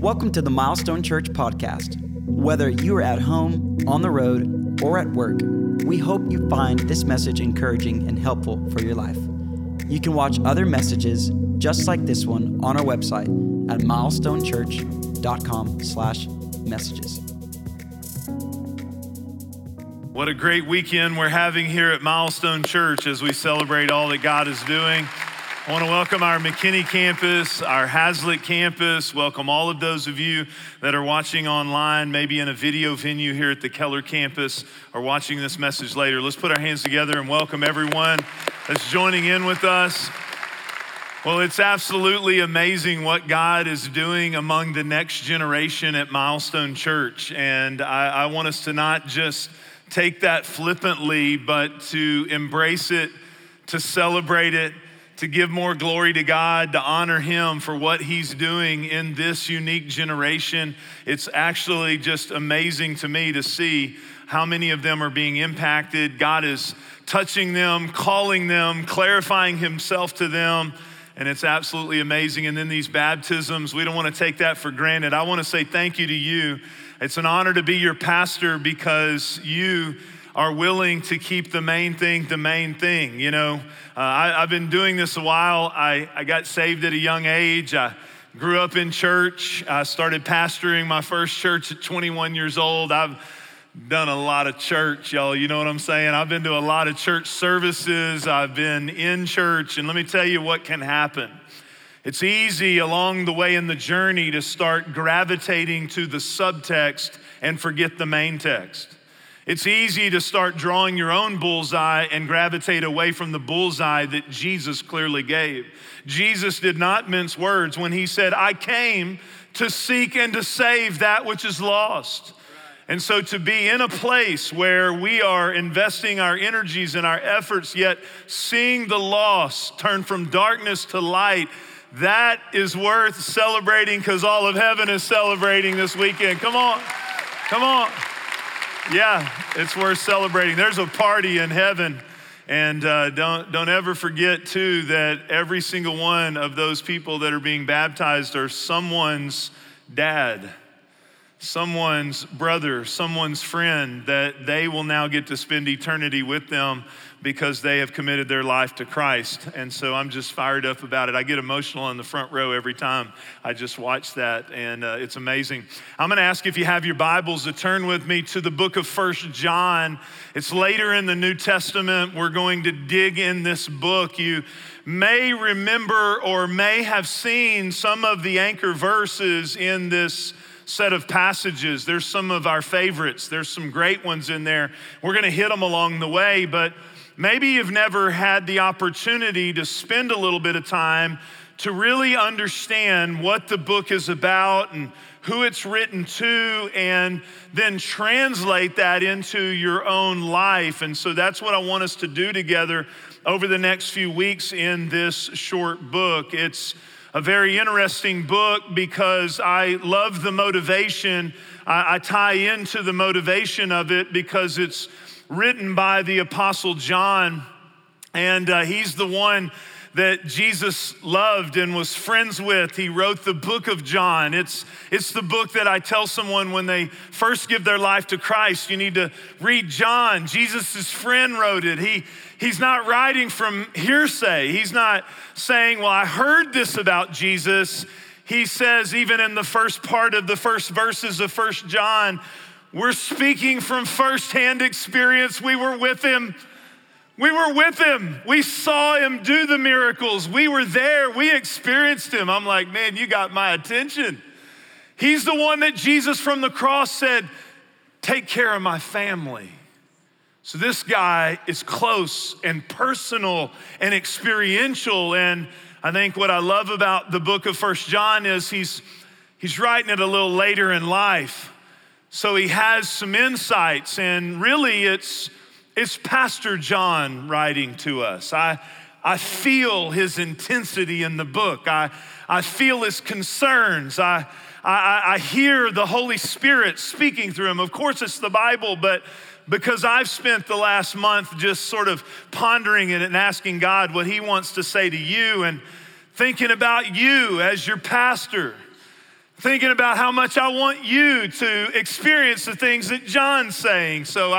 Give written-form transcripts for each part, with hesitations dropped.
Welcome to the Milestone Church podcast. Whether you are at home, on the road, or at work, we hope you find this message encouraging and helpful for your life. You can watch other messages just like this one on our website at milestonechurch.com/messages. What a great weekend we're having here at Milestone Church as we celebrate all that God is doing. I want to welcome our McKinney campus, our Hazlitt campus. Welcome all of those of you that are watching online, maybe in a video venue here at the Keller campus or watching this message later. Let's put our hands together and welcome everyone that's joining in with us. Well, it's absolutely amazing what God is doing among the next generation at Milestone Church. And I want us to not just take that flippantly, but to embrace it, to celebrate it, to give more glory to God, to honor Him for what He's doing in this unique generation. It's actually just amazing to me to see how many of them are being impacted. God is touching them, calling them, clarifying Himself to them, and it's absolutely amazing. And then these baptisms, we don't want to take that for granted. I want to say thank you to you. It's an honor to be your pastor because you are willing to keep the main thing the main thing. You know, I've been doing this a while. I got saved at a young age. I grew up in church. I started pastoring my first church at 21 years old. I've done a lot of church, y'all. You know what I'm saying? I've been to a lot of church services. I've been in church. And let me tell you what can happen. It's easy along the way in the journey to start gravitating to the subtext and forget the main text. It's easy to start drawing your own bullseye and gravitate away from the bullseye that Jesus clearly gave. Jesus did not mince words when He said, "I came to seek and to save that which is lost." And so to be in a place where we are investing our energies and our efforts, yet seeing the lost turn from darkness to light, that is worth celebrating because all of heaven is celebrating this weekend. Come on, come on. Yeah, it's worth celebrating. There's a party in heaven, and don't ever forget, too, that every single one of those people that are being baptized are someone's dad, someone's brother, someone's friend that they will now get to spend eternity with them because they have committed their life to Christ. And so I'm just fired up about it. I get emotional in the front row every time I just watch that, and it's amazing. I'm gonna ask if you have your Bibles to turn with me to the book of 1 John. It's later in the New Testament. We're going to dig in this book. You may remember or may have seen some of the anchor verses in this set of passages. There's some of our favorites. There's some great ones in there. We're gonna hit them along the way, but maybe you've never had the opportunity to spend a little bit of time to really understand what the book is about and who it's written to, and then translate that into your own life. And so that's what I want us to do together over the next few weeks in this short book. It's a very interesting book because I love the motivation. I tie into the motivation of it because it's written by the Apostle John, and he's the one that Jesus loved and was friends with. He wrote the book of John. It's the book that I tell someone when they first give their life to Christ, you need to read John. Jesus' friend wrote it. He's not writing from hearsay. He's not saying, well, I heard this about Jesus. He says, even in the first part of the first verses of 1 John, we're speaking from firsthand experience. We were with Him. We were with Him. We saw Him do the miracles. We were there. We experienced Him. I'm like, man, you got my attention. He's the one that Jesus from the cross said, take care of my family. So this guy is close and personal and experiential. And I think what I love about the book of 1 John is he's writing it a little later in life. So he has some insights, and really it's Pastor John writing to us. I feel his intensity in the book. I feel his concerns. I hear the Holy Spirit speaking through him. Of course, it's the Bible, but because I've spent the last month just sort of pondering it and asking God what He wants to say to you and thinking about you as your pastor, thinking about how much I want you to experience the things that John's saying. So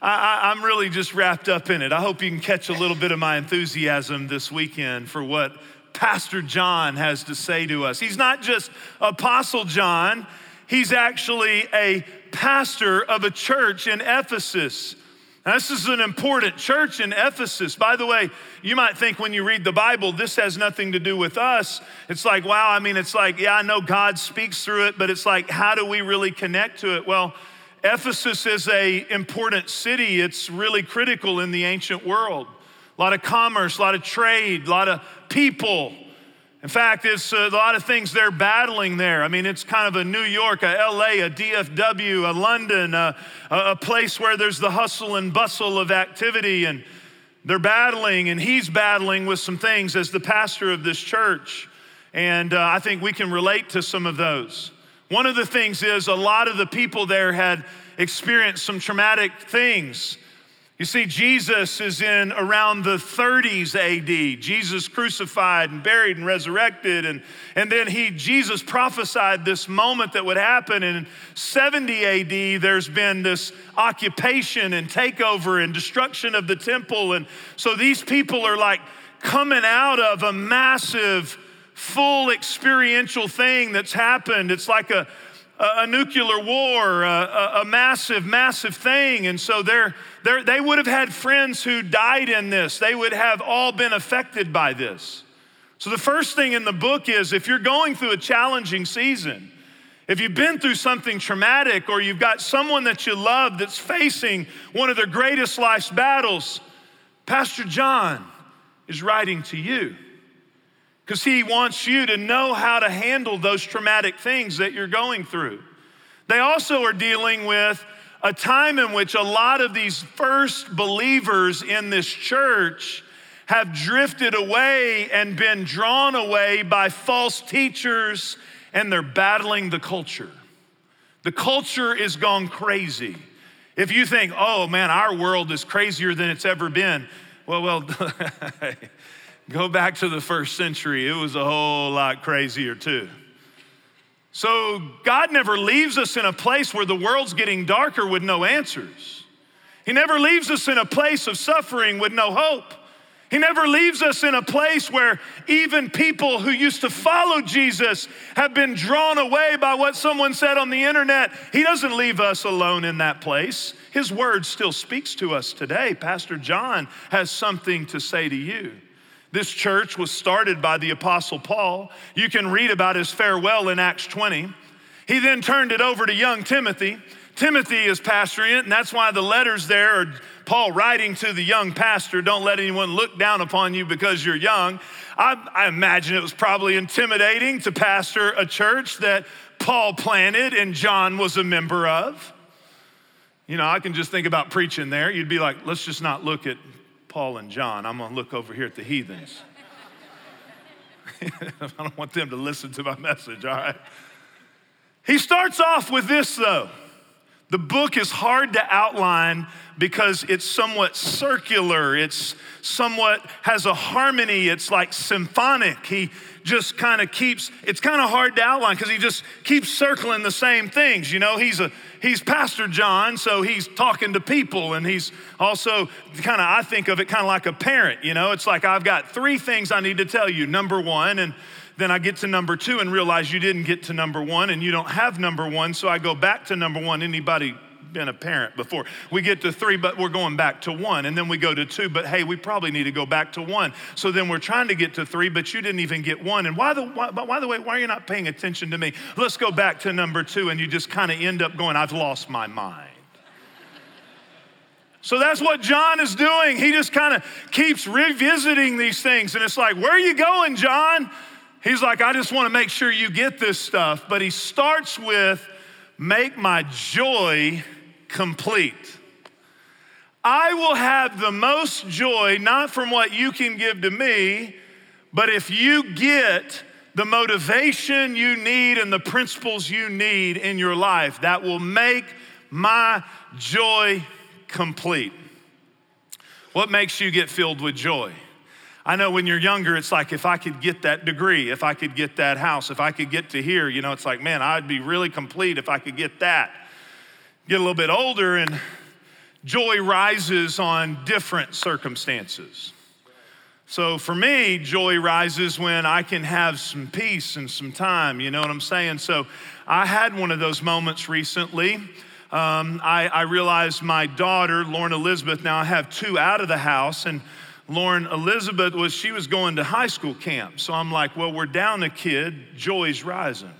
I'm really just wrapped up in it. I hope you can catch a little bit of my enthusiasm this weekend for what Pastor John has to say to us. He's not just Apostle John, he's actually a pastor of a church in Ephesus. Now, this is an important church in Ephesus. By the way, you might think when you read the Bible, this has nothing to do with us. It's like, wow, I mean, it's like, yeah, I know God speaks through it, but it's like, how do we really connect to it? Well, Ephesus is an important city. It's really critical in the ancient world. A lot of commerce, a lot of trade, a lot of people. In fact, it's a lot of things they're battling there. I mean, it's kind of a New York, a LA, a DFW, a London, a place where there's the hustle and bustle of activity, and they're battling, and he's battling with some things as the pastor of this church. And I think we can relate to some of those. One of the things is a lot of the people there had experienced some traumatic things. You see, Jesus is in around the 30s AD. Jesus crucified and buried and resurrected. And then Jesus prophesied this moment that would happen. And in 70 AD, there's been this occupation and takeover and destruction of the temple. And so these people are like coming out of a massive, full experiential thing that's happened. It's like a nuclear war, a massive, massive thing. And so they would have had friends who died in this. They would have all been affected by this. So the first thing in the book is if you're going through a challenging season, if you've been through something traumatic or you've got someone that you love that's facing one of their greatest life's battles, Pastor John is writing to you because he wants you to know how to handle those traumatic things that you're going through. They also are dealing with a time in which a lot of these first believers in this church have drifted away and been drawn away by false teachers, and they're battling the culture. The culture is gone crazy. If you think, oh man, our world is crazier than it's ever been, well, go back to the first century. It was a whole lot crazier too. So God never leaves us in a place where the world's getting darker with no answers. He never leaves us in a place of suffering with no hope. He never leaves us in a place where even people who used to follow Jesus have been drawn away by what someone said on the internet. He doesn't leave us alone in that place. His word still speaks to us today. Pastor John has something to say to you. This church was started by the Apostle Paul. You can read about his farewell in Acts 20. He then turned it over to young Timothy. Timothy is pastoring it, and that's why the letters there are Paul writing to the young pastor, don't let anyone look down upon you because you're young. I imagine it was probably intimidating to pastor a church that Paul planted and John was a member of. You know, I can just think about preaching there. You'd be like, let's just not look at Paul and John. I'm gonna look over here at the heathens. I don't want them to listen to my message, all right? He starts off with this though. The book is hard to outline because it's somewhat circular. It's somewhat has a harmony. It's like symphonic. He just kind of keeps, it's kind of hard to outline because he just keeps circling the same things. You know, he's Pastor John, so he's talking to people, and he's also kind of, I think of it kind of like a parent, you know? It's like, I've got three things I need to tell you. Number one, and then I get to number two and realize you didn't get to number one and you don't have number one, so I go back to number one. Anybody been a parent before? We get to three, but we're going back to one, and then we go to two, but hey, we probably need to go back to one. So then we're trying to get to three, but you didn't even get one. And why are you not paying attention to me? Let's go back to number two, and you just kind of end up going, I've lost my mind. So that's what John is doing. He just kind of keeps revisiting these things, and it's like, where are you going, John? He's like, I just want to make sure you get this stuff. But he starts with, make my joy complete. I will have the most joy, not from what you can give to me, but if you get the motivation you need and the principles you need in your life, that will make my joy complete. What makes you get filled with joy? I know when you're younger, it's like, if I could get that degree, if I could get that house, if I could get to here, you know, it's like, man, I'd be really complete if I could get that. Get a little bit older and joy rises on different circumstances. So for me, joy rises when I can have some peace and some time, you know what I'm saying? So I had one of those moments recently. I realized my daughter, Lauren Elizabeth, now I have two out of the house, and Lauren Elizabeth she was going to high school camp. So I'm like, well, we're down a kid, joy's rising.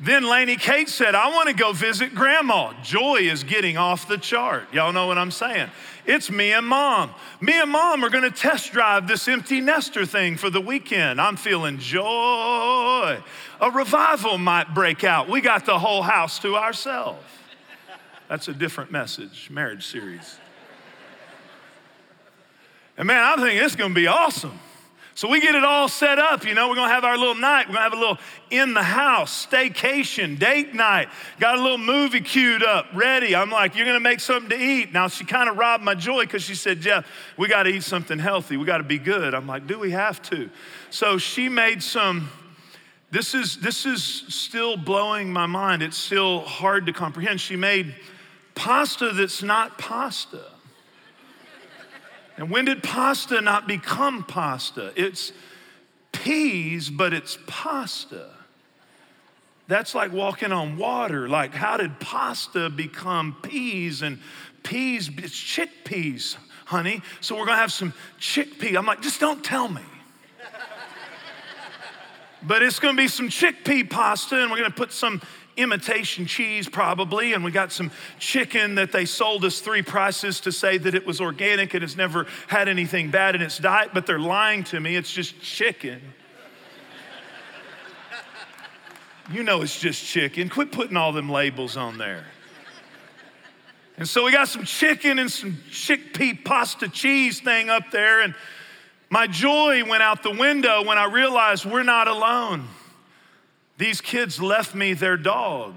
Then Laney Kate said, I wanna go visit grandma. Joy is getting off the chart. Y'all know what I'm saying? It's me and mom. Me and mom are gonna test drive this empty nester thing for the weekend. I'm feeling joy. A revival might break out. We got the whole house to ourselves. That's a different message, marriage series. And man, I'm thinking it's gonna be awesome. So we get it all set up, you know, we're gonna have our little night, we're gonna have a little in the house, staycation, date night. Got a little movie queued up, ready. I'm like, you're gonna make something to eat. Now she kind of robbed my joy because she said, Jeff, we gotta eat something healthy, we gotta be good. I'm like, do we have to? So she made some, this is still blowing my mind, it's still hard to comprehend. She made pasta that's not pasta. And when did pasta not become pasta? It's peas, but it's pasta. That's like walking on water. Like, how did pasta become peas? And peas, it's chickpeas, honey. So we're gonna have some chickpea. I'm like, just don't tell me. But it's gonna be some chickpea pasta, and we're gonna put some imitation cheese probably, and we got some chicken that they sold us three prices to say that it was organic and it's never had anything bad in its diet, but they're lying to me, it's just chicken. You know it's just chicken, quit putting all them labels on there. And so we got some chicken and some chickpea pasta cheese thing up there, and my joy went out the window when I realized we're not alone. These kids left me their dog.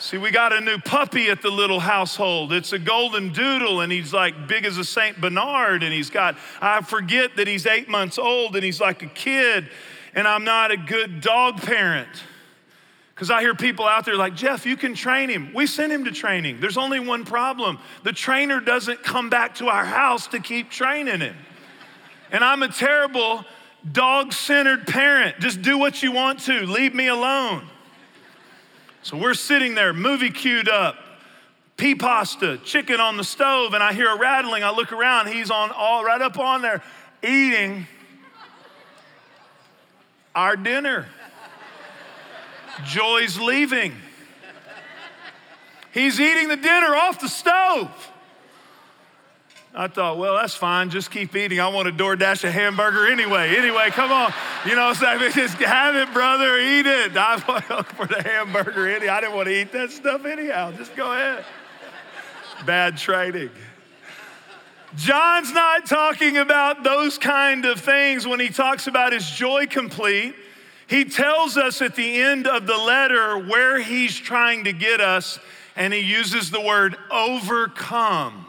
See, we got a new puppy at the little household. It's a golden doodle, and he's like big as a St. Bernard, and he's got, I forget that he's 8 months old, and he's like a kid, and I'm not a good dog parent. Because I hear people out there like, Jeff, you can train him. We sent him to training. There's only one problem. The trainer doesn't come back to our house to keep training him. And I'm a terrible dog-centered parent. Just do what you want to, leave me alone. So we're sitting there, movie queued up, pea pasta, chicken on the stove, and I hear a rattling, I look around, he's on all right up on there, eating our dinner. Joy's leaving. He's eating the dinner off the stove. I thought, well, that's fine, just keep eating. I want to DoorDash a hamburger anyway, come on. You know what I'm saying? Just have it, brother, eat it. I went for the hamburger, I didn't want to eat that stuff anyhow, just go ahead. Bad training. John's not talking about those kind of things when he talks about his joy complete. He tells us at the end of the letter where he's trying to get us, and he uses the word overcome.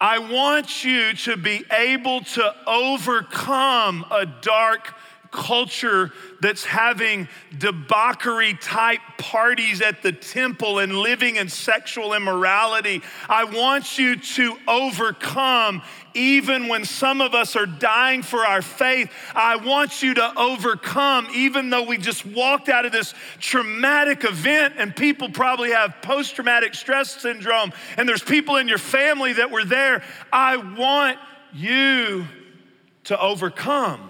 I want you to be able to overcome a dark culture that's having debauchery type parties at the temple and living in sexual immorality. I want you to overcome even when some of us are dying for our faith. I want you to overcome even though we just walked out of this traumatic event and people probably have post-traumatic stress syndrome and there's people in your family that were there. I want you to overcome.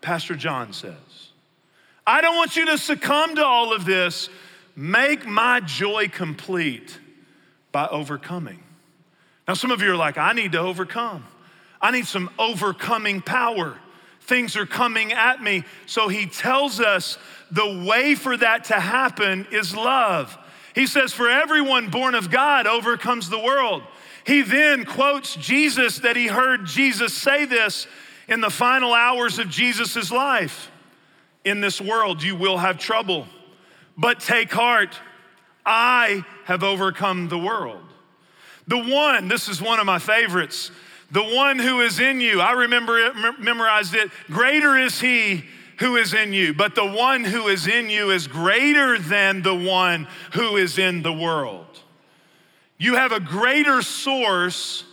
Pastor John says, I don't want you to succumb to all of this. Make my joy complete by overcoming. Now, some of you are like, I need to overcome. I need some overcoming power. Things are coming at me. So he tells us the way for that to happen is love. He says, for everyone born of God overcomes the world. He then quotes Jesus that he heard Jesus say this in the final hours of Jesus' life. In this world, you will have trouble, but take heart, I have overcome the world. The one, this is one of my favorites, the one who is in you. I remember it, memorized it. Greater is he who is in you, but the one who is in you is greater than the one who is in the world. You have a greater source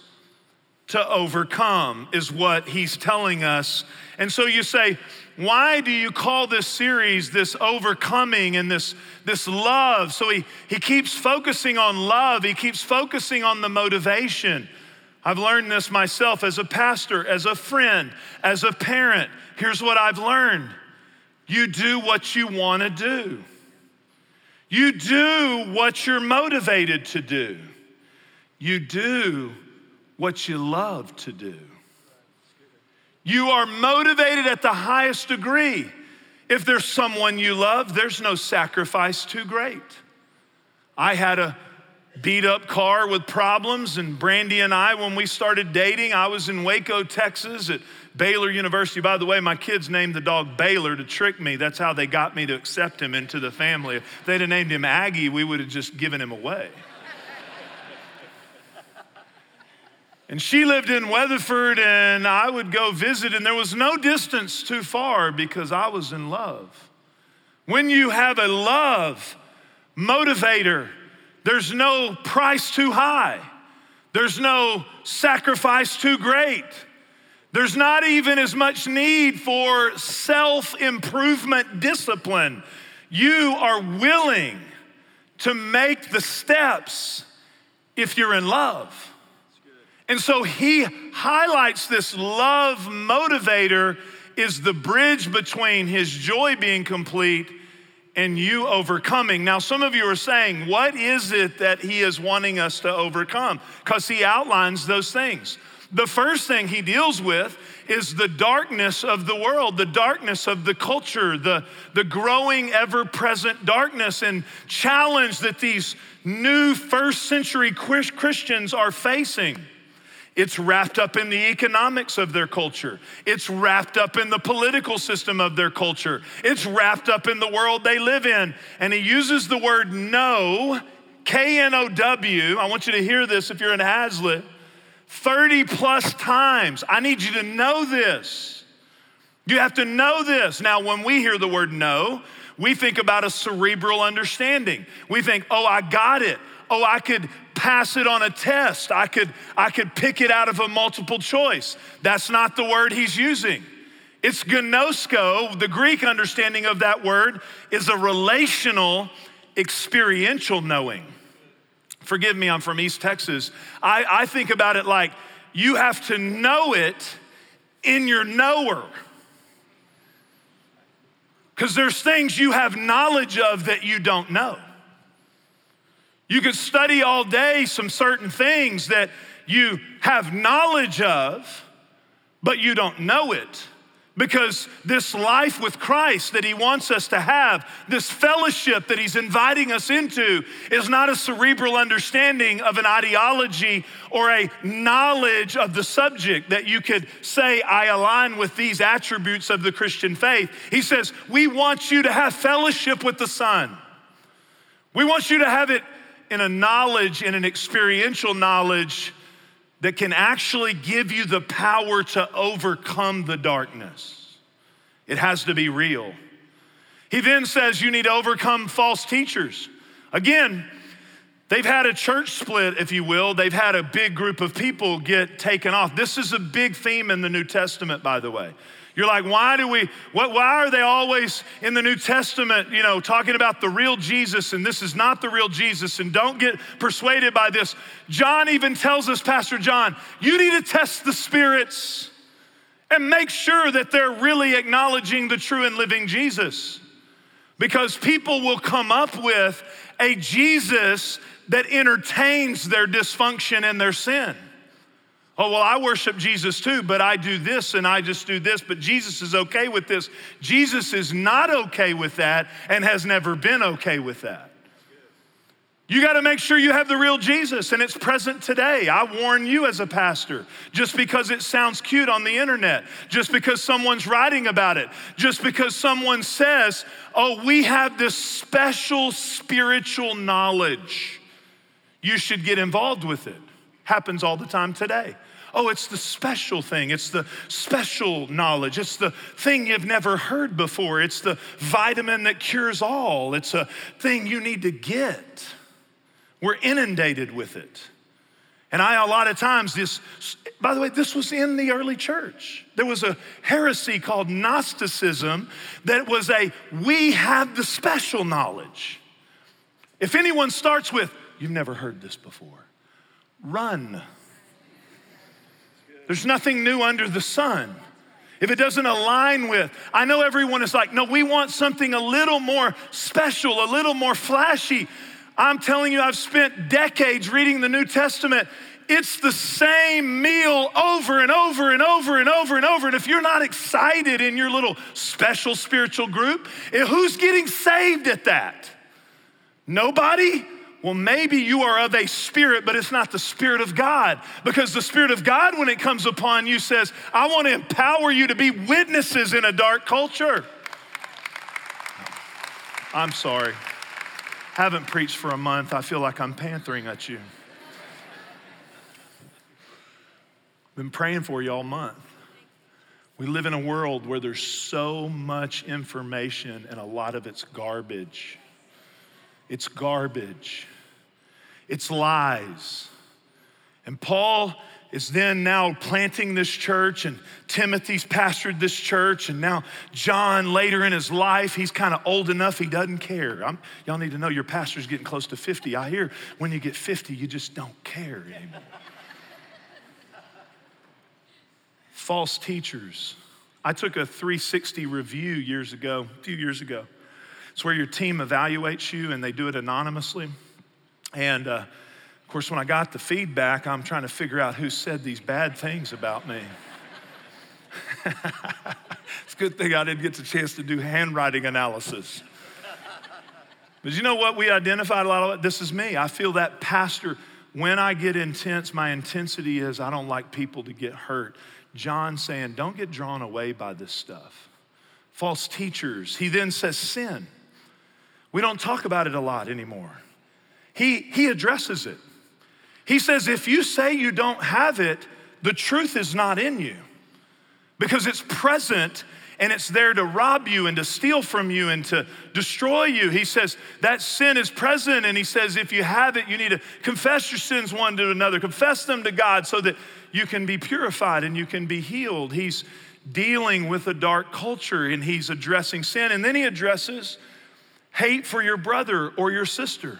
to overcome is what he's telling us. And so you say, why do you call this series this overcoming and this love? So he keeps focusing on love. He keeps focusing on the motivation. I've learned this myself as a pastor, as a friend, as a parent. Here's what I've learned. You do what you want to do. You do what you're motivated to do. You do what you love to do. You are motivated at the highest degree. If there's someone you love, there's no sacrifice too great. I had a beat up car with problems, and Brandy and I, when we started dating, I was in Waco, Texas at Baylor University. By the way, my kids named the dog Baylor to trick me. That's how they got me to accept him into the family. If they'd have named him Aggie, we would have just given him away. And she lived in Weatherford, and I would go visit, and there was no distance too far because I was in love. When you have a love motivator, there's no price too high. There's no sacrifice too great. There's not even as much need for self-improvement discipline. You are willing to make the steps if you're in love. And so he highlights this love motivator is the bridge between his joy being complete and you overcoming. Now, some of you are saying, what is it that he is wanting us to overcome? Because he outlines those things. The first thing he deals with is the darkness of the world, the darkness of the culture, the growing ever-present darkness and challenge that these new first century Christians are facing. It's wrapped up in the economics of their culture. It's wrapped up in the political system of their culture. It's wrapped up in the world they live in. And he uses the word know, K-N-O-W. I want you to hear this if you're in Hazlitt, 30 plus times. I need you to know this. You have to know this. Now, when we hear the word know, we think about a cerebral understanding. We think, oh, I got it. Oh, I could pass it on a test. I could pick it out of a multiple choice. That's not the word he's using. It's ginosko. The Greek understanding of that word is a relational, experiential knowing. Forgive me, I'm from East Texas. I think about it like you have to know it in your knower. Because there's things you have knowledge of that you don't know. You could study all day some certain things that you have knowledge of, but you don't know it. Because this life with Christ that he wants us to have, this fellowship that he's inviting us into, is not a cerebral understanding of an ideology or a knowledge of the subject that you could say, I align with these attributes of the Christian faith. He says, we want you to have fellowship with the Son. We want you to have it in a knowledge, in an experiential knowledge that can actually give you the power to overcome the darkness. It has to be real. He then says you need to overcome false teachers. Again, they've had a church split, if you will. They've had a big group of people get taken off. This is a big theme in the New Testament, by the way. You're like, why are they always in the New Testament, you know, talking about the real Jesus and this is not the real Jesus and don't get persuaded by this. John even tells us, Pastor John, you need to test the spirits and make sure that they're really acknowledging the true and living Jesus, because people will come up with a Jesus that entertains their dysfunction and their sin. Oh, well, I worship Jesus too, but I do this and I just do this, but Jesus is okay with this. Jesus is not okay with that and has never been okay with that. You got to make sure you have the real Jesus and it's present today. I warn you as a pastor, just because it sounds cute on the internet, just because someone's writing about it, just because someone says, oh, we have this special spiritual knowledge, you should get involved with it. Happens all the time today. Oh, it's the special thing. It's the special knowledge. It's the thing you've never heard before. It's the vitamin that cures all. It's a thing you need to get. We're inundated with it. And I, a lot of times, by the way, this was in the early church. There was a heresy called Gnosticism that was we have the special knowledge. If anyone starts with, you've never heard this before, run. There's nothing new under the sun. If it doesn't align with, I know everyone is like, no, we want something a little more special, a little more flashy. I'm telling you, I've spent decades reading the New Testament. It's the same meal over and over and over and over and over. And if you're not excited in your little special spiritual group, who's getting saved at that? Nobody? Well, maybe you are of a spirit, but it's not the Spirit of God, because the Spirit of God, when it comes upon you, says, I want to empower you to be witnesses in a dark culture. I'm sorry. Haven't preached for a month. I feel like I'm panthering at you. Been praying for you all month. We live in a world where there's so much information and a lot of it's garbage. It's garbage. It's lies. And Paul is then now planting this church, and Timothy's pastored this church, and now John later in his life, he's kind of old enough, he doesn't care. Y'all need to know your pastor's getting close to 50. I hear when you get 50, you just don't care anymore. False teachers. I took a 360 review a few years ago. It's where your team evaluates you, and they do it anonymously. And of course, when I got the feedback, I'm trying to figure out who said these bad things about me. It's a good thing I didn't get the chance to do handwriting analysis. But you know what? We identified a lot of it. This is me. I feel that pastor. When I get intense, my intensity is I don't like people to get hurt. John saying, don't get drawn away by this stuff. False teachers. He then says sin. We don't talk about it a lot anymore. He addresses it. He says, if you say you don't have it, the truth is not in you, because it's present and it's there to rob you and to steal from you and to destroy you. He says that sin is present, and he says if you have it, you need to confess your sins one to another, confess them to God so that you can be purified and you can be healed. He's dealing with a dark culture, and he's addressing sin. And then he addresses hate for your brother or your sister.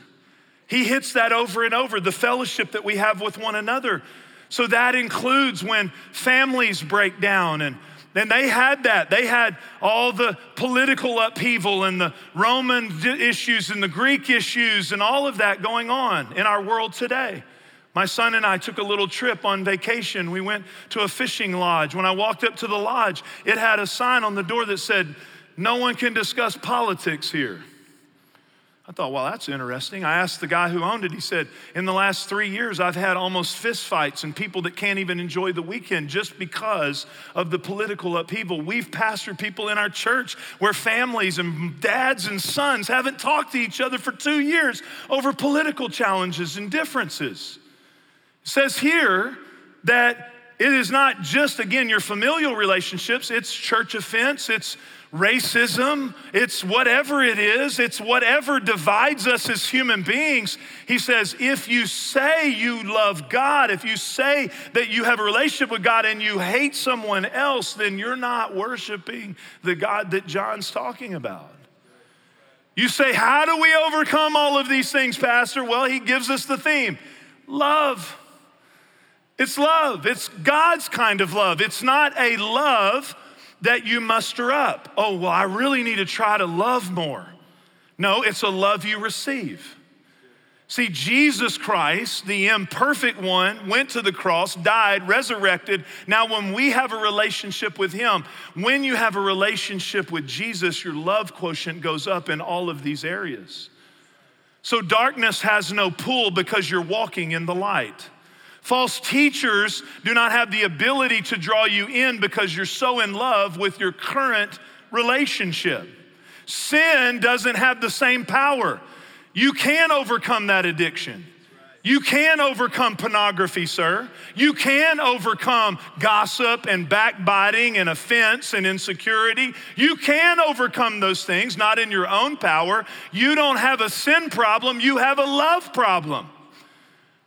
He hits that over and over, the fellowship that we have with one another. So that includes when families break down, and then they had that. They had all the political upheaval and the Roman issues and the Greek issues and all of that going on in our world today. My son and I took a little trip on vacation. We went to a fishing lodge. When I walked up to the lodge, it had a sign on the door that said, no one can discuss politics here. I thought, well, that's interesting. I asked the guy who owned it. He said, in the last 3 years, I've had almost fist fights and people that can't even enjoy the weekend just because of the political upheaval. We've pastored people in our church where families and dads and sons haven't talked to each other for 2 years over political challenges and differences. It says here that it is not just, again, your familial relationships, it's church offense, it's racism, it's whatever it is, it's whatever divides us as human beings. He says, if you say you love God, if you say that you have a relationship with God and you hate someone else, then you're not worshiping the God that John's talking about. You say, how do we overcome all of these things, Pastor? Well, he gives us the theme, love. It's love. It's God's kind of love. It's not a love that you muster up. Oh, well, I really need to try to love more. No, it's a love you receive. See, Jesus Christ, the imperfect one, went to the cross, died, resurrected. Now, when we have a relationship with him, when you have a relationship with Jesus, your love quotient goes up in all of these areas. So darkness has no pull because you're walking in the light. False teachers do not have the ability to draw you in because you're so in love with your current relationship. Sin doesn't have the same power. You can overcome that addiction. You can overcome pornography, sir. You can overcome gossip and backbiting and offense and insecurity. You can overcome those things, not in your own power. You don't have a sin problem, you have a love problem.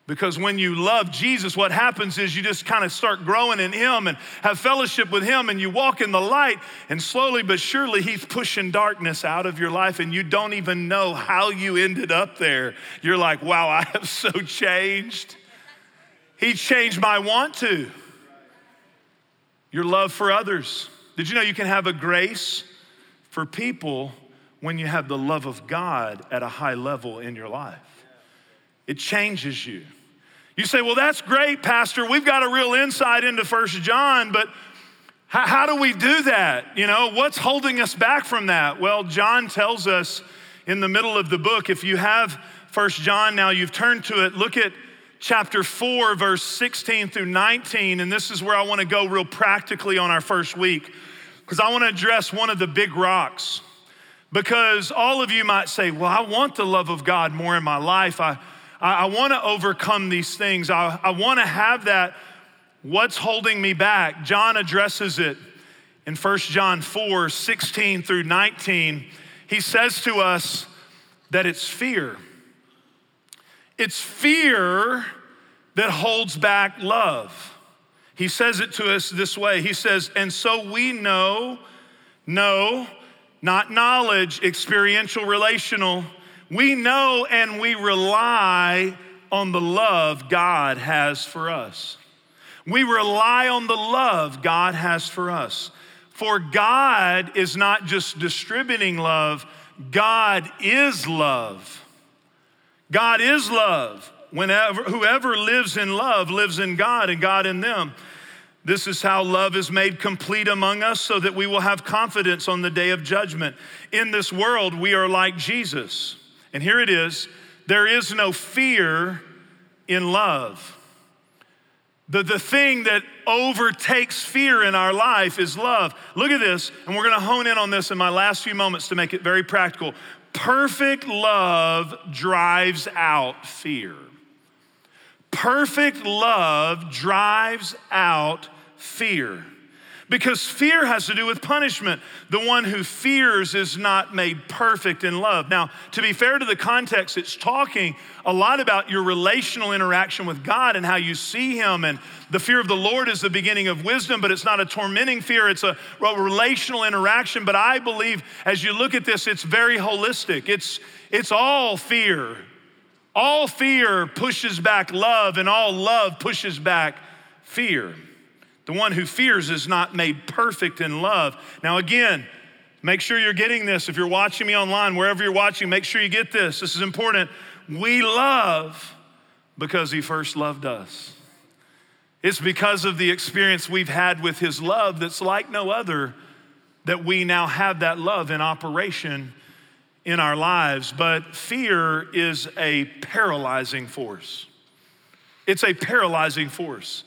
Because when you love Jesus, what happens is you just kind of start growing in him and have fellowship with him, and you walk in the light, and slowly but surely he's pushing darkness out of your life, and you don't even know how you ended up there. You're like, wow, I have so changed. He changed my want to. Your love for others. Did you know you can have a grace for people when you have the love of God at a high level in your life? It changes you. You say, well, that's great, Pastor. We've got a real insight into 1 John, but how do we do that? You know, what's holding us back from that? Well, John tells us in the middle of the book, if you have 1 John now, you've turned to it, look at chapter 4, verse 16 through 19, and this is where I want to go real practically on our first week, because I want to address one of the big rocks. Because all of you might say, well, I want the love of God more in my life. I want to overcome these things. I want to have that. What's holding me back? John addresses it in 1 John 4, 16 through 19. He says to us that it's fear. It's fear that holds back love. He says it to us this way. He says, and so we know, not knowledge, experiential, relational. We know and we rely on the love God has for us. We rely on the love God has for us. For God is not just distributing love, God is love. God is love. Whoever lives in love lives in God and God in them. This is how love is made complete among us, so that we will have confidence on the day of judgment. In this world, we are like Jesus. And here it is, there is no fear in love. The thing that overtakes fear in our life is love. Look at this, and we're gonna hone in on this in my last few moments to make it very practical. Perfect love drives out fear. Perfect love drives out fear. Because fear has to do with punishment. The one who fears is not made perfect in love. Now, to be fair to the context, it's talking a lot about your relational interaction with God and how you see him, and the fear of the Lord is the beginning of wisdom, but it's not a tormenting fear, it's a relational interaction. But I believe as you look at this, it's very holistic. It's all fear. All fear pushes back love, and all love pushes back fear. The one who fears is not made perfect in love. Now again, make sure you're getting this. If you're watching me online, wherever you're watching, make sure you get this. This is important. We love because he first loved us. It's because of the experience we've had with his love that's like no other that we now have that love in operation in our lives. But fear is a paralyzing force. It's a paralyzing force.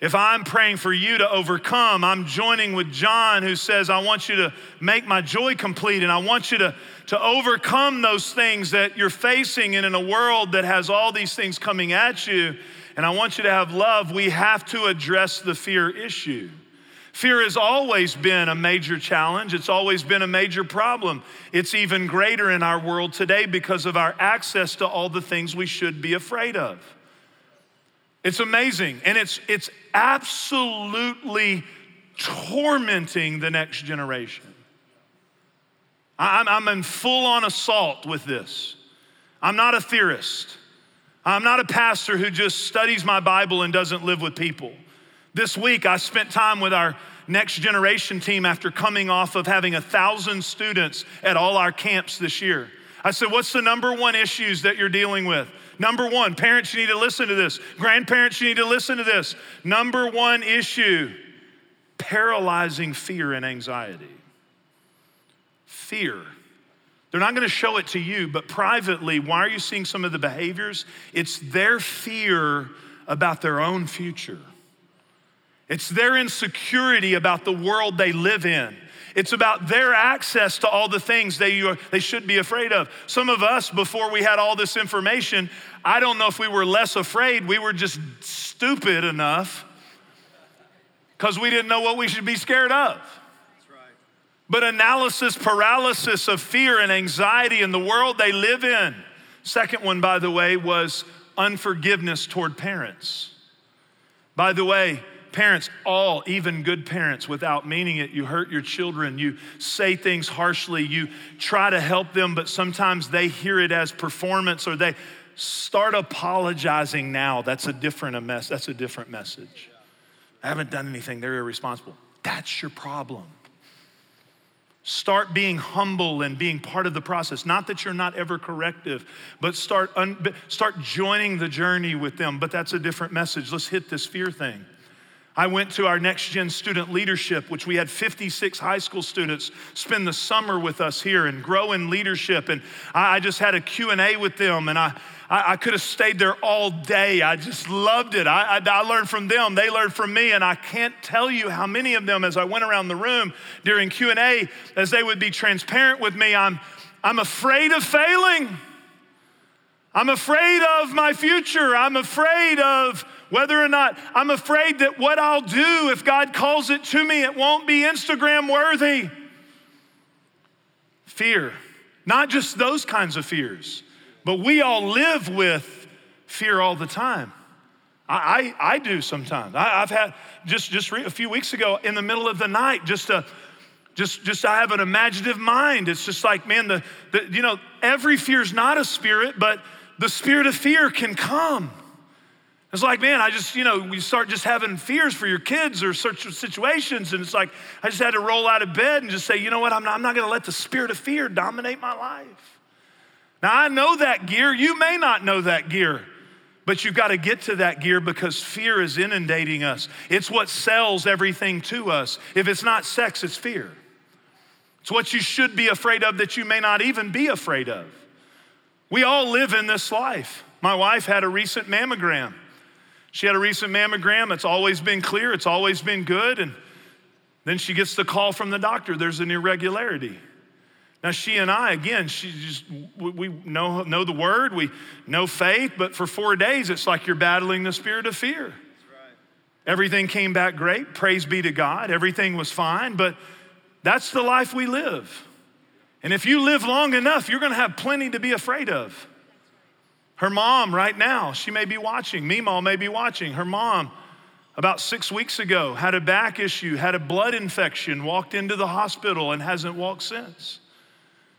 If I'm praying for you to overcome, I'm joining with John, who says, I want you to make my joy complete, and I want you to overcome those things that you're facing, and in a world that has all these things coming at you, and I want you to have love. We have to address the fear issue. Fear has always been a major challenge. It's always been a major problem. It's even greater in our world today because of our access to all the things we should be afraid of. It's amazing, and it's absolutely tormenting the next generation. I'm in full-on assault with this. I'm not a theorist. I'm not a pastor who just studies my Bible and doesn't live with people. This week, I spent time with our next generation team after coming off of having 1,000 students at all our camps this year. I said, what's the number one issues that you're dealing with? Number one, parents, you need to listen to this. Grandparents, you need to listen to this. Number one issue, paralyzing fear and anxiety. Fear. They're not gonna show it to you, but privately, why are you seeing some of the behaviors? It's their fear about their own future. It's their insecurity about the world they live in. It's about their access to all the things they should be afraid of. Some of us, before we had all this information, I don't know if we were less afraid. We were just stupid enough because we didn't know what we should be scared of. But analysis paralysis of fear and anxiety in the world they live in. Second one, by the way, was unforgiveness toward parents. By the way, parents, all, even good parents, without meaning it, you hurt your children, you say things harshly, you try to help them, but sometimes they hear it as performance or they start apologizing now. That's a different message. I haven't done anything, they're irresponsible. That's your problem. Start being humble and being part of the process. Not that you're not ever corrective, but start joining the journey with them. But that's a different message. Let's hit this fear thing. I went to our Next Gen Student Leadership, which we had 56 high school students spend the summer with us here and grow in leadership. And I just had a Q&A with them, and I could have stayed there all day. I just loved it. I learned from them, they learned from me, and I can't tell you how many of them, as I went around the room during Q&A, as they would be transparent with me, I'm afraid of failing. I'm afraid of my future. I'm afraid of whether or not, I'm afraid that what I'll do if God calls it to me, it won't be Instagram worthy. Fear, not just those kinds of fears, but we all live with fear all the time. I do sometimes. I've had just a few weeks ago in the middle of the night, I have an imaginative mind. It's just like, man, every fear's not a spirit, but the spirit of fear can come. It's like, man, we start just having fears for your kids or such situations. And it's like, I just had to roll out of bed and just say, you know what? I'm not gonna let the spirit of fear dominate my life. Now I know that gear, you may not know that gear, but you've got to get to that gear because fear is inundating us. It's what sells everything to us. If it's not sex, it's fear. It's what you should be afraid of that you may not even be afraid of. We all live in this life. My wife had a recent mammogram. She had a recent mammogram. It's always been clear. It's always been good. And then she gets the call from the doctor. There's an irregularity. Now she and I, again, we know the word. We know faith. But for 4 days, it's like you're battling the spirit of fear. That's right. Everything came back great. Praise be to God. Everything was fine. But that's the life we live. And if you live long enough, you're going to have plenty to be afraid of. Her mom right now, she may be watching. Meemaw may be watching. Her mom about 6 weeks ago had a back issue, had a blood infection, walked into the hospital and hasn't walked since.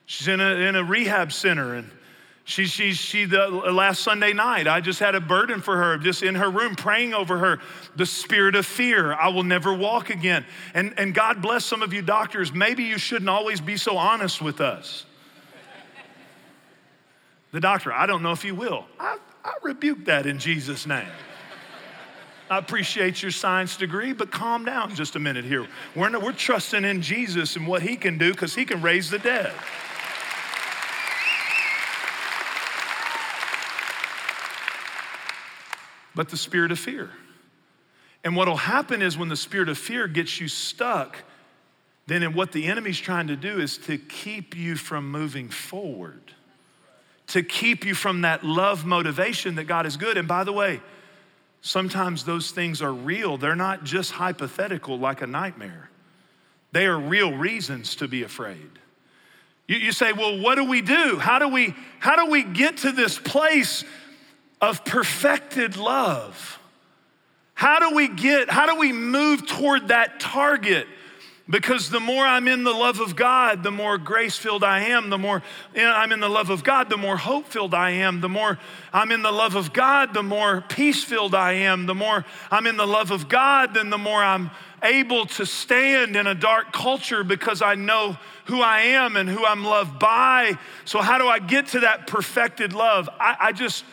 She's in a rehab center, and the last Sunday night, I just had a burden for her, just in her room, praying over her, the spirit of fear. I will never walk again. And God bless some of you doctors. Maybe you shouldn't always be so honest with us. The doctor, I don't know if you will. I rebuke that in Jesus' name. I appreciate your science degree, but calm down just a minute here. We're trusting in Jesus and what he can do because he can raise the dead. But the spirit of fear. And what'll happen is when the spirit of fear gets you stuck, then what the enemy's trying to do is to keep you from moving forward, to keep you from that love motivation that God is good. And by the way, sometimes those things are real. They're not just hypothetical like a nightmare. They are real reasons to be afraid. You say, well, what do we do? How do we get to this place of perfected love? How do we move toward that target? Because the more I'm in the love of God, the more grace-filled I am. The more I'm in the love of God, the more hope-filled I am. The more I'm in the love of God, the more peace-filled I am. The more I'm in the love of God, then the more I'm able to stand in a dark culture because I know who I am and who I'm loved by. So how do I get to that perfected love? I just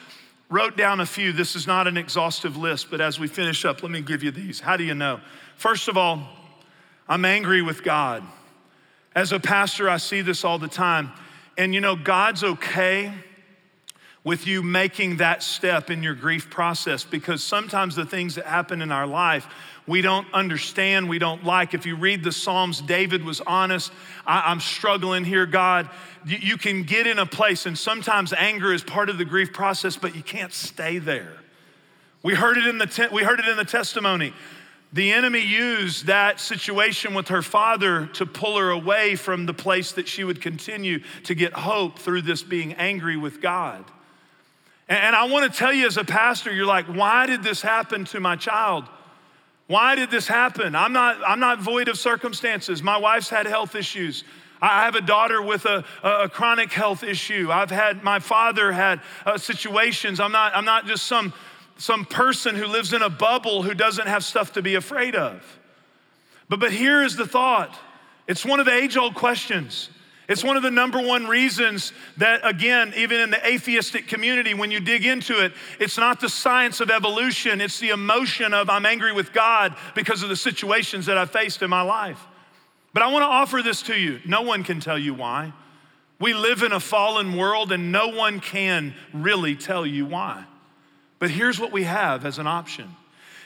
wrote down a few. This is not an exhaustive list, but as we finish up, let me give you these. How do you know? First of all, I'm angry with God. As a pastor, I see this all the time. And God's okay with you making that step in your grief process, because sometimes the things that happen in our life, we don't understand, we don't like. If you read the Psalms, David was honest. I'm struggling here, God. You can get in a place, and sometimes anger is part of the grief process, but you can't stay there. We heard it in the testimony. The enemy used that situation with her father to pull her away from the place that she would continue to get hope through this being angry with God. And I want to tell you as a pastor, you're like, why did this happen to my child? Why did this happen? I'm not void of circumstances. My wife's had health issues. I have a daughter with a chronic health issue. My father had situations. I'm not just some person who lives in a bubble who doesn't have stuff to be afraid of. But here is the thought. It's one of the age-old questions. It's one of the number one reasons that, again, even in the atheistic community, when you dig into it, it's not the science of evolution, it's the emotion of I'm angry with God because of the situations that I faced in my life. But I want to offer this to you. No one can tell you why. We live in a fallen world and no one can really tell you why. But here's what we have as an option.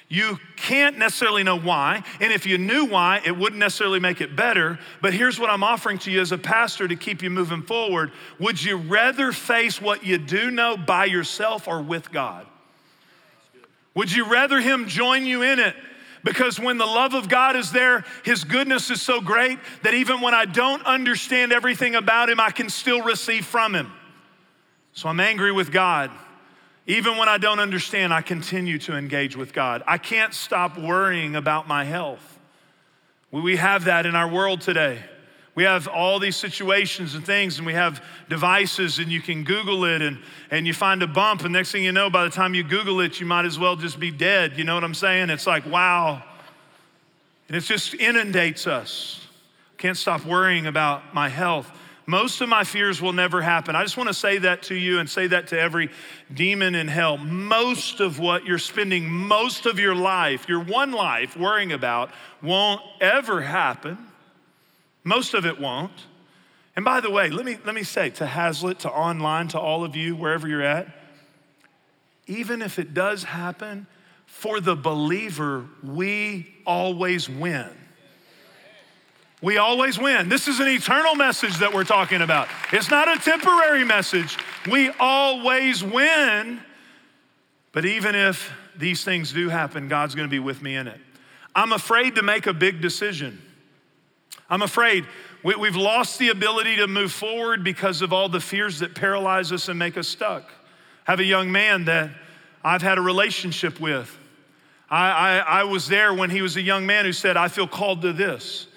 You can't necessarily know why, and if you knew why, it wouldn't necessarily make it better, but here's what I'm offering to you as a pastor to keep you moving forward. Would you rather face what you do know by yourself or with God? Would you rather him join you in it? Because when the love of God is there, his goodness is so great that even when I don't understand everything about him, I can still receive from him. So I'm angry with God. Even when I don't understand, I continue to engage with God. I can't stop worrying about my health. We have that in our world today. We have all these situations and things, and we have devices, and you can Google it, and you find a bump, and next thing you know, by the time you Google it, you might as well just be dead. You know what I'm saying? It's like, wow. And it just inundates us. Can't stop worrying about my health. Most of my fears will never happen. I just want to say that to you and say that to every demon in hell. Most of what you're spending most of your life, your one life, worrying about won't ever happen. Most of it won't. And by the way, let me say to Hazlitt, to online, to all of you, wherever you're at, even if it does happen, for the believer, we always win. We always win. This is an eternal message that we're talking about. It's not a temporary message. We always win. But even if these things do happen, God's going to be with me in it. I'm afraid to make a big decision. I'm afraid. We've lost the ability to move forward because of all the fears that paralyze us and make us stuck. I have a young man that I've had a relationship with. I was there when he was a young man who said, I feel called to this.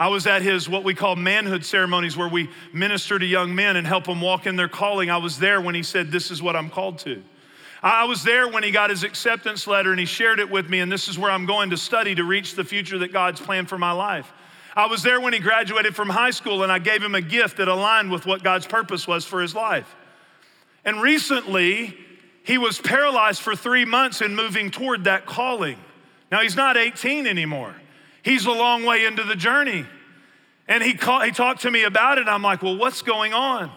I was at his, what we call manhood ceremonies, where we minister to young men and help them walk in their calling. I was there when he said, this is what I'm called to. I was there when he got his acceptance letter and he shared it with me, and this is where I'm going to study to reach the future that God's planned for my life. I was there when he graduated from high school and I gave him a gift that aligned with what God's purpose was for his life. And recently, he was paralyzed for 3 months in moving toward that calling. Now, he's not 18 anymore. He's a long way into the journey. And he talked to me about it. I'm like, well, what's going on?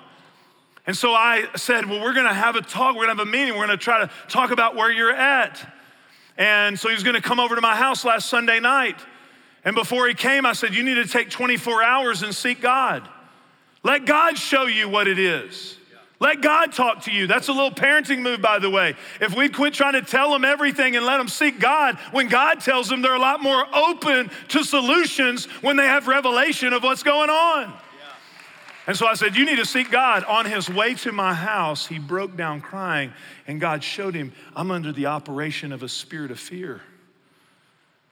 And so I said, well, we're gonna have a talk. We're gonna have a meeting. We're gonna try to talk about where you're at. And so he was gonna come over to my house last Sunday night. And before he came, I said, you need to take 24 hours and seek God. Let God show you what it is. Let God talk to you. That's a little parenting move, by the way. If we quit trying to tell them everything and let them seek God, when God tells them, they're a lot more open to solutions when they have revelation of what's going on. Yeah. And so I said, you need to seek God. On his way to my house, he broke down crying, and God showed him, I'm under the operation of a spirit of fear.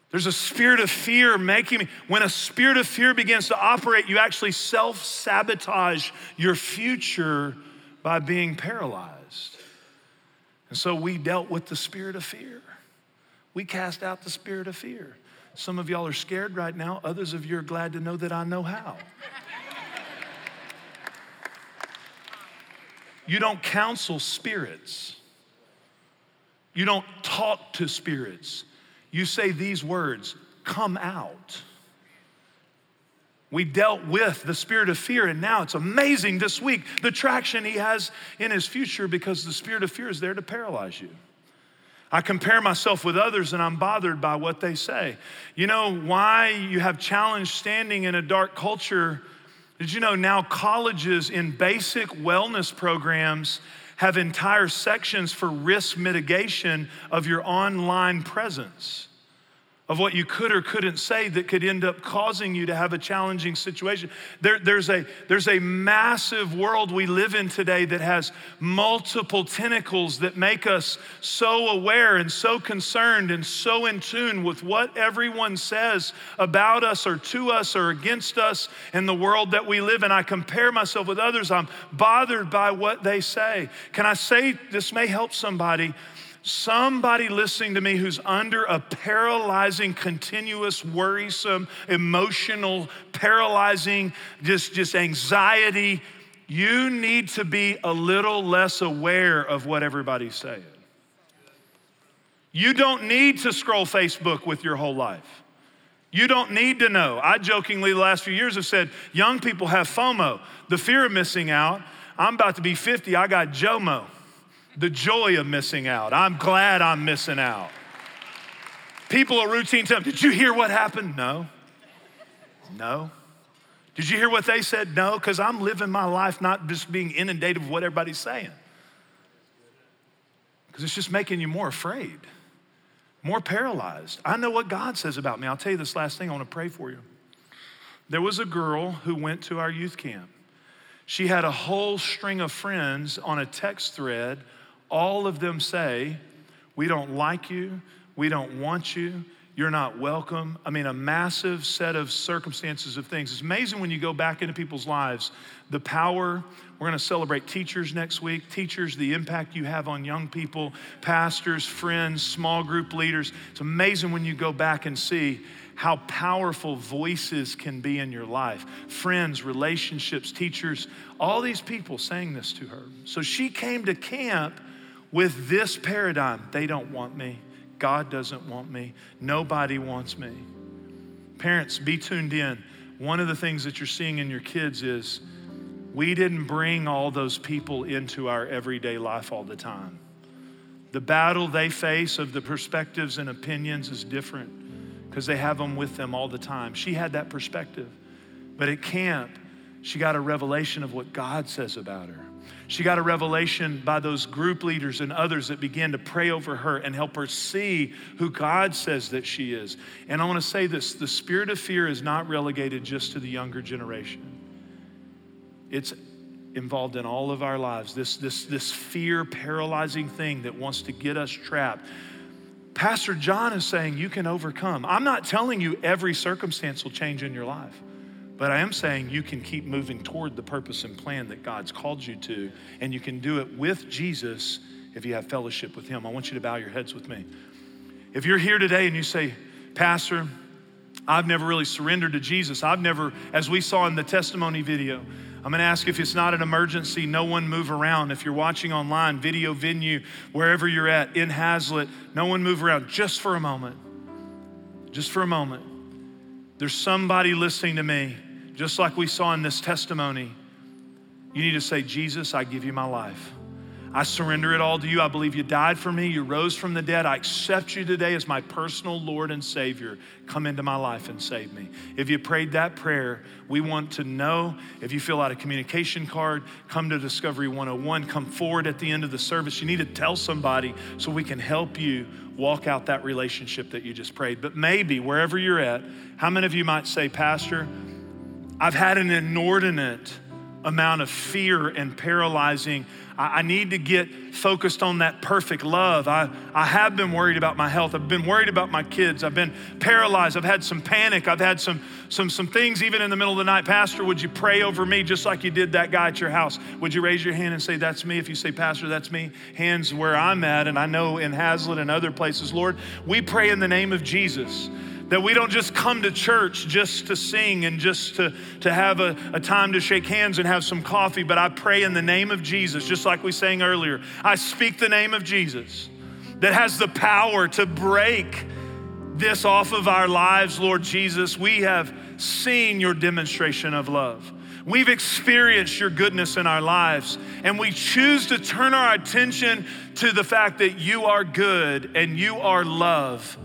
There's a spirit of fear making me. When a spirit of fear begins to operate, you actually self-sabotage your future by being paralyzed. And so we dealt with the spirit of fear. We cast out the spirit of fear. Some of y'all are scared right now. Others of you are glad to know that I know how. You don't counsel spirits. You don't talk to spirits. You say these words, come out. We dealt with the spirit of fear, and now it's amazing this week, the traction he has in his future, because the spirit of fear is there to paralyze you. I compare myself with others and I'm bothered by what they say. You know why you have challenge standing in a dark culture? Did you know now colleges in basic wellness programs have entire sections for risk mitigation of your online presence, of what you could or couldn't say that could end up causing you to have a challenging situation. There's a massive world we live in today that has multiple tentacles that make us so aware and so concerned and so in tune with what everyone says about us or to us or against us in the world that we live in. I compare myself with others. I'm bothered by what they say. Can I say, this may help somebody, somebody listening to me who's under a paralyzing, continuous, worrisome, emotional, paralyzing, just anxiety, you need to be a little less aware of what everybody's saying. You don't need to scroll Facebook with your whole life. You don't need to know. I jokingly the last few years have said, young people have FOMO, the fear of missing out. I'm about to be 50, I got JOMO. The joy of missing out. I'm glad I'm missing out. People are routine to them. Did you hear what happened? No. Did you hear what they said? No, because I'm living my life not just being inundated with what everybody's saying. Because it's just making you more afraid, more paralyzed. I know what God says about me. I'll tell you this last thing. I want to pray for you. There was a girl who went to our youth camp. She had a whole string of friends on a text thread. All of them say, we don't like you, we don't want you, you're not welcome. I mean, a massive set of circumstances of things. It's amazing when you go back into people's lives, the power. We're gonna celebrate teachers next week. Teachers, the impact you have on young people, pastors, friends, small group leaders. It's amazing when you go back and see how powerful voices can be in your life. Friends, relationships, teachers, all these people saying this to her. So she came to camp with this paradigm. They don't want me. God doesn't want me. Nobody wants me. Parents, be tuned in. One of the things that you're seeing in your kids is we didn't bring all those people into our everyday life all the time. The battle they face of the perspectives and opinions is different, because they have them with them all the time. She had that perspective. But at camp, she got a revelation of what God says about her. She got a revelation by those group leaders and others that began to pray over her and help her see who God says that she is. And I wanna say this, the spirit of fear is not relegated just to the younger generation. It's involved in all of our lives. This fear paralyzing thing that wants to get us trapped. Pastor John is saying you can overcome. I'm not telling you every circumstance will change in your life, but I am saying you can keep moving toward the purpose and plan that God's called you to, and you can do it with Jesus if you have fellowship with him. I want you to bow your heads with me. If you're here today and you say, Pastor, I've never really surrendered to Jesus. I've never, as we saw in the testimony video, I'm gonna ask if it's not an emergency, no one move around. If you're watching online, video, venue, wherever you're at, in Hazlitt, no one move around, just for a moment. Just for a moment. There's somebody listening to me, just like we saw in this testimony. You need to say, Jesus, I give you my life. I surrender it all to you. I believe you died for me. You rose from the dead. I accept you today as my personal Lord and Savior. Come into my life and save me. If you prayed that prayer, we want to know. If you fill out a communication card, come to Discovery 101. Come forward at the end of the service. You need to tell somebody so we can help you walk out that relationship that you just prayed. But maybe wherever you're at, how many of you might say, Pastor, I've had an inordinate amount of fear and paralyzing. I need to get focused on that perfect love. I have been worried about my health. I've been worried about my kids. I've been paralyzed. I've had some panic. I've had some things even in the middle of the night. Pastor, would you pray over me just like you did that guy at your house? Would you raise your hand and say, that's me? If you say, Pastor, that's me, hands where I'm at, and I know in Hazlitt and other places, Lord, we pray in the name of Jesus that we don't just come to church just to sing and just to have a time to shake hands and have some coffee, but I pray in the name of Jesus, just like we sang earlier. I speak the name of Jesus that has the power to break this off of our lives, Lord Jesus. We have seen your demonstration of love. We've experienced your goodness in our lives, and we choose to turn our attention to the fact that you are good and you are love,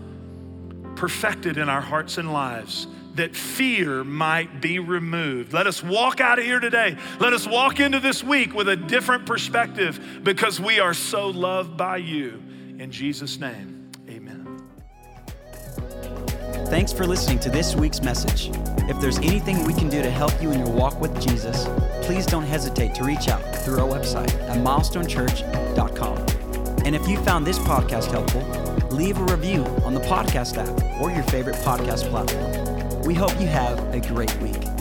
perfected in our hearts and lives, that fear might be removed. Let us walk out of here today. Let us walk into this week with a different perspective, because we are so loved by you. In Jesus' name, amen. Thanks for listening to this week's message. If there's anything we can do to help you in your walk with Jesus, please don't hesitate to reach out through our website at milestonechurch.com. And if you found this podcast helpful, leave a review on the podcast app or your favorite podcast platform. We hope you have a great week.